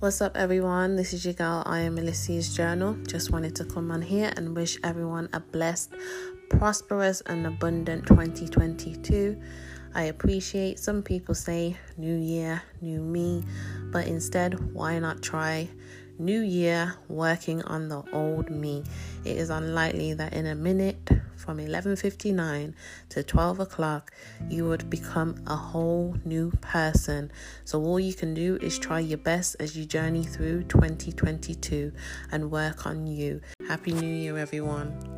What's up everyone, this is your girl, I am Alicia's Journal. Just wanted to come on here and wish everyone a blessed, prosperous and abundant 2022. I appreciate some people say new year, new me, but instead why not try new year working on the old me? It is unlikely that in a minute from 11:59 to 12 o'clock you would become a whole new person. So all you can do is try your best as you journey through 2022 and work on you. Happy New Year everyone.